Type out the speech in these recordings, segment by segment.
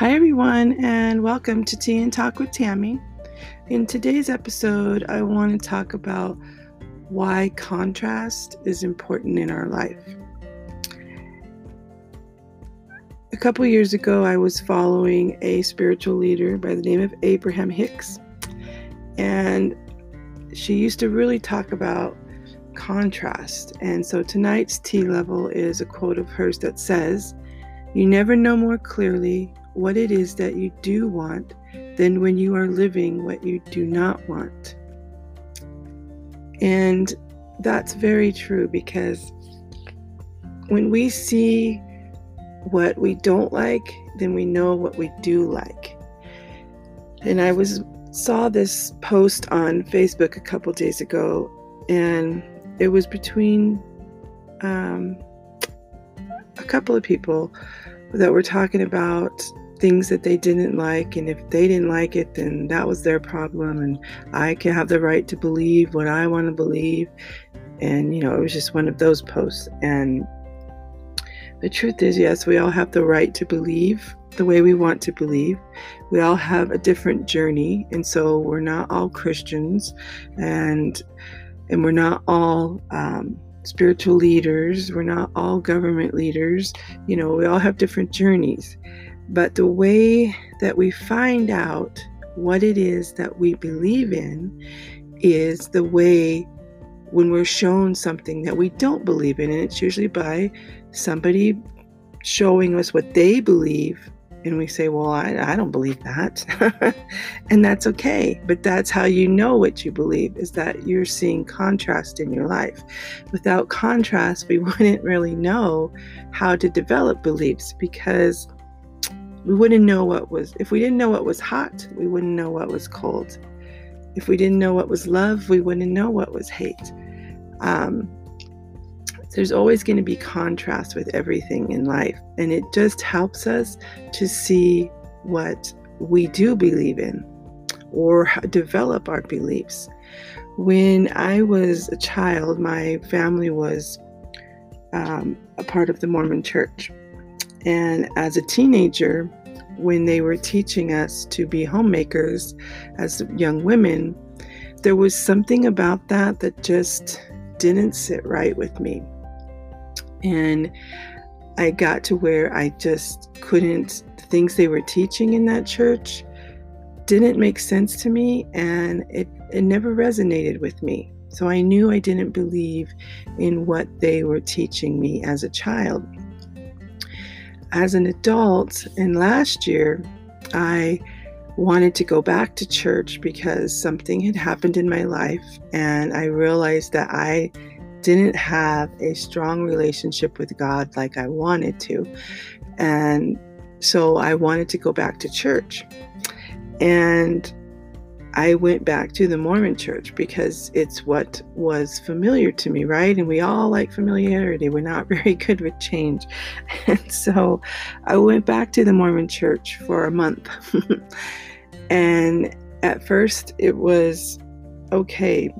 Hi everyone, and welcome to Tea and Talk with Tammy. In today's episode, I want to talk about why contrast is important in our life. A couple years ago, I was following a spiritual leader by the name of Abraham Hicks, and she used to really talk about contrast. And so tonight's tea level is a quote of hers that says, "You never know more clearly what it is that you do want than when you are living what you do not want." And that's very true, because when we see what we don't like, then we know what we do like. And I saw this post on Facebook a couple days ago, and it was between a couple of people that were talking about things that they didn't like, and if they didn't like it, then that was their problem, and I can have the right to believe what I want to believe. And it was just one of those posts. And the truth is, yes, we all have the right to believe the way we want to believe. We all have a different journey, and so we're not all Christians, and we're not all spiritual leaders, we're not all government leaders. We all have different journeys. But the way that we find out what it is that we believe in is the way when we're shown something that we don't believe in. And it's usually by somebody showing us what they believe. And we say, well, I don't believe that. And that's okay. But that's how you know what you believe, is that you're seeing contrast in your life. Without contrast, we wouldn't really know how to develop beliefs, because we wouldn't know if we didn't know what was hot, we wouldn't know what was cold. If we didn't know what was love, we wouldn't know what was hate. There's always going to be contrast with everything in life, and it just helps us to see what we do believe in or develop our beliefs. When I was a child, my family was a part of the Mormon Church. And as a teenager, when they were teaching us to be homemakers as young women, there was something about that just didn't sit right with me. And I got to where I just couldn't, the things they were teaching in that church didn't make sense to me, and it never resonated with me. So I knew I didn't believe in what they were teaching me as a child. As an adult, and last year, I wanted to go back to church because something had happened in my life, and I realized that I didn't have a strong relationship with God like I wanted to. And so I wanted to go back to church. And I went back to the Mormon Church because it's what was familiar to me, right? And we all like familiarity. We're not very good with change. And so I went back to the Mormon Church for a month. And at first it was okay.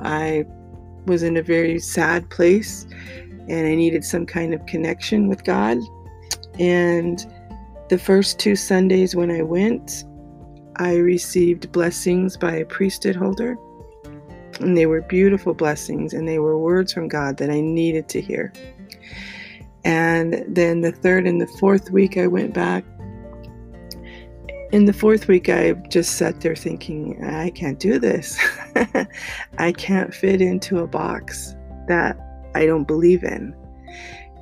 I was in a very sad place, and I needed some kind of connection with God. And the first two Sundays when I went, I received blessings by a priesthood holder, and they were beautiful blessings, and they were words from God that I needed to hear. And then the third and the fourth week I went back. In the fourth week, I just sat there thinking, I can't do this. I can't fit into a box that I don't believe in.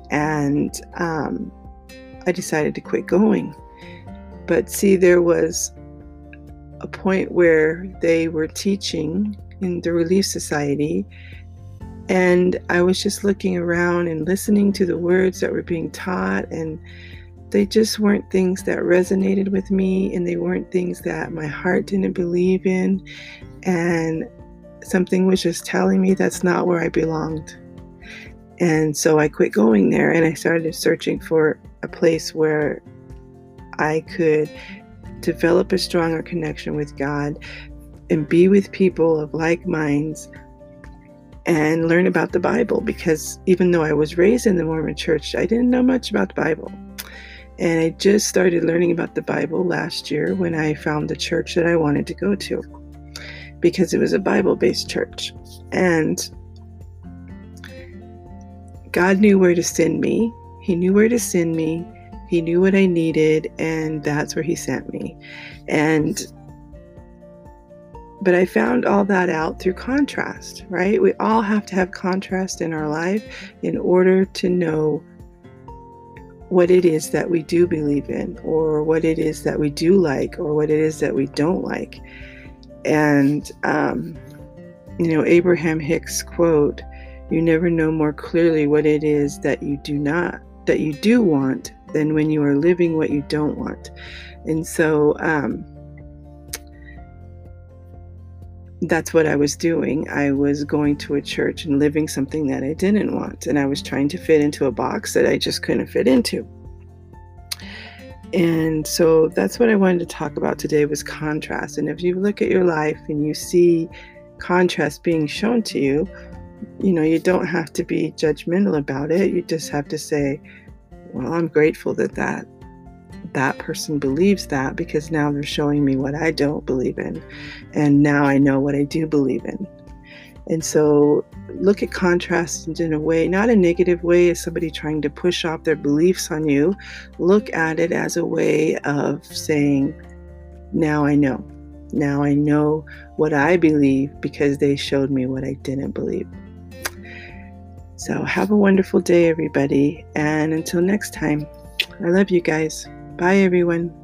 And I decided to quit going. But see, there was a point where they were teaching in the Relief Society, and I was just looking around and listening to the words that were being taught, and they just weren't things that resonated with me, and they weren't things that my heart didn't believe in, and something was just telling me that's not where I belonged. And so I quit going there, and I started searching for a place where I could develop a stronger connection with God and be with people of like minds and learn about the Bible, because even though I was raised in the Mormon Church, I didn't know much about the Bible. And I just started learning about the Bible last year when I found the church that I wanted to go to, because it was a Bible-based church. And God knew where to send me. He knew where to send me. He knew what I needed, and that's where he sent me. But I found all that out through contrast, right? We all have to have contrast in our life in order to know what it is that we do believe in, or what it is that we do like, or what it is that we don't like. And, Abraham Hicks' quote, "You never know more clearly what it is that you do not, that you do want, than when you are living what you don't want." And so, that's what I was doing. I was going to a church and living something that I didn't want. And I was trying to fit into a box that I just couldn't fit into. And so that's what I wanted to talk about today, was contrast. And if you look at your life and you see contrast being shown to you, you don't have to be judgmental about it. You just have to say, well, I'm grateful that person believes that, because now they're showing me what I don't believe in. And now I know what I do believe in. And so look at contrast in a way, not a negative way as somebody trying to push off their beliefs on you. Look at it as a way of saying, now I know. Now I know what I believe, because they showed me what I didn't believe. So have a wonderful day, everybody. And until next time, I love you guys. Bye, everyone.